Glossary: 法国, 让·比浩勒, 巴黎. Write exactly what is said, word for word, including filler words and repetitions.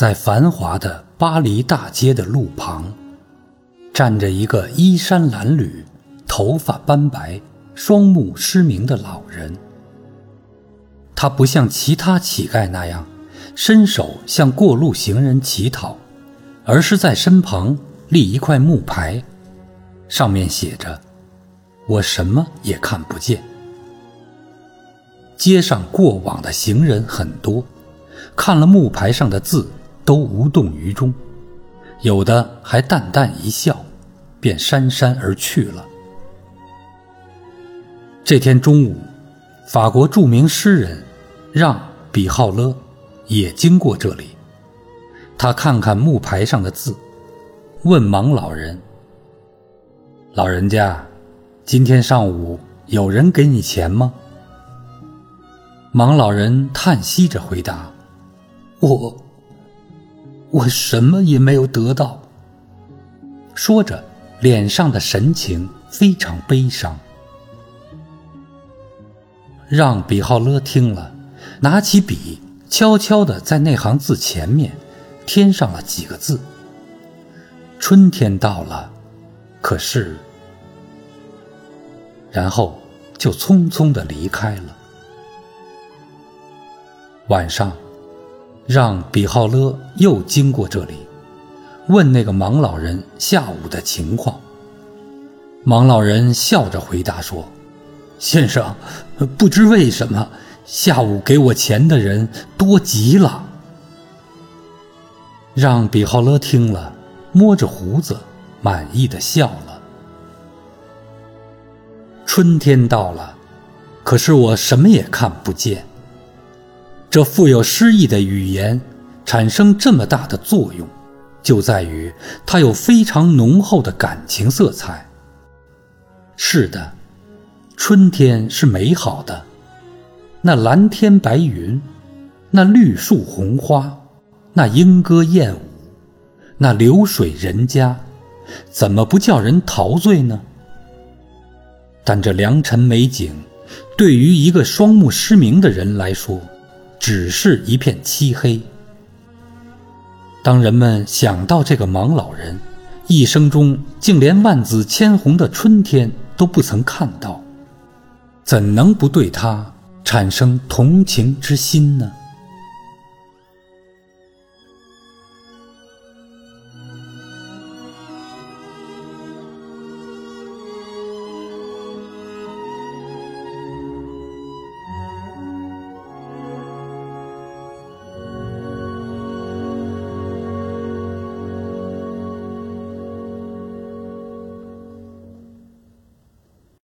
在繁华的巴黎大街的路旁，站着一个衣衫褴褛、头发斑白、双目失明的老人。他不像其他乞丐那样伸手向过路行人乞讨，而是在身旁立一块木牌，上面写着：“我什么也看不见。”街上过往的行人很多，看了木牌上的字都无动于衷，有的还淡淡一笑，便姗姗而去了。这天中午，法国著名诗人让·比浩勒也经过这里，他看看木牌上的字，问盲老人：“老人家，今天上午有人给你钱吗？”盲老人叹息着回答：“我我什么也没有得到。”说着，脸上的神情非常悲伤。让·比浩勒听了，拿起笔，悄悄地在那行字前面添上了几个字：“春天到了，可是……”然后就匆匆地离开了。晚上，让·比浩勒又经过这里，问那个盲老人下午的情况。盲老人笑着回答说：“先生，不知为什么，下午给我钱的人多极了。”让·比浩勒听了，摸着胡子满意的笑了。春天到了，可是我什么也看不见。这富有诗意的语言产生这么大的作用，就在于它有非常浓厚的感情色彩。是的，春天是美好的，那蓝天白云，那绿树红花，那莺歌燕舞，那流水人家，怎么不叫人陶醉呢？但这良辰美景，对于一个双目失明的人来说，只是一片漆黑。当人们想到这个盲老人，一生中竟连万紫千红的春天都不曾看到，怎能不对他产生同情之心呢？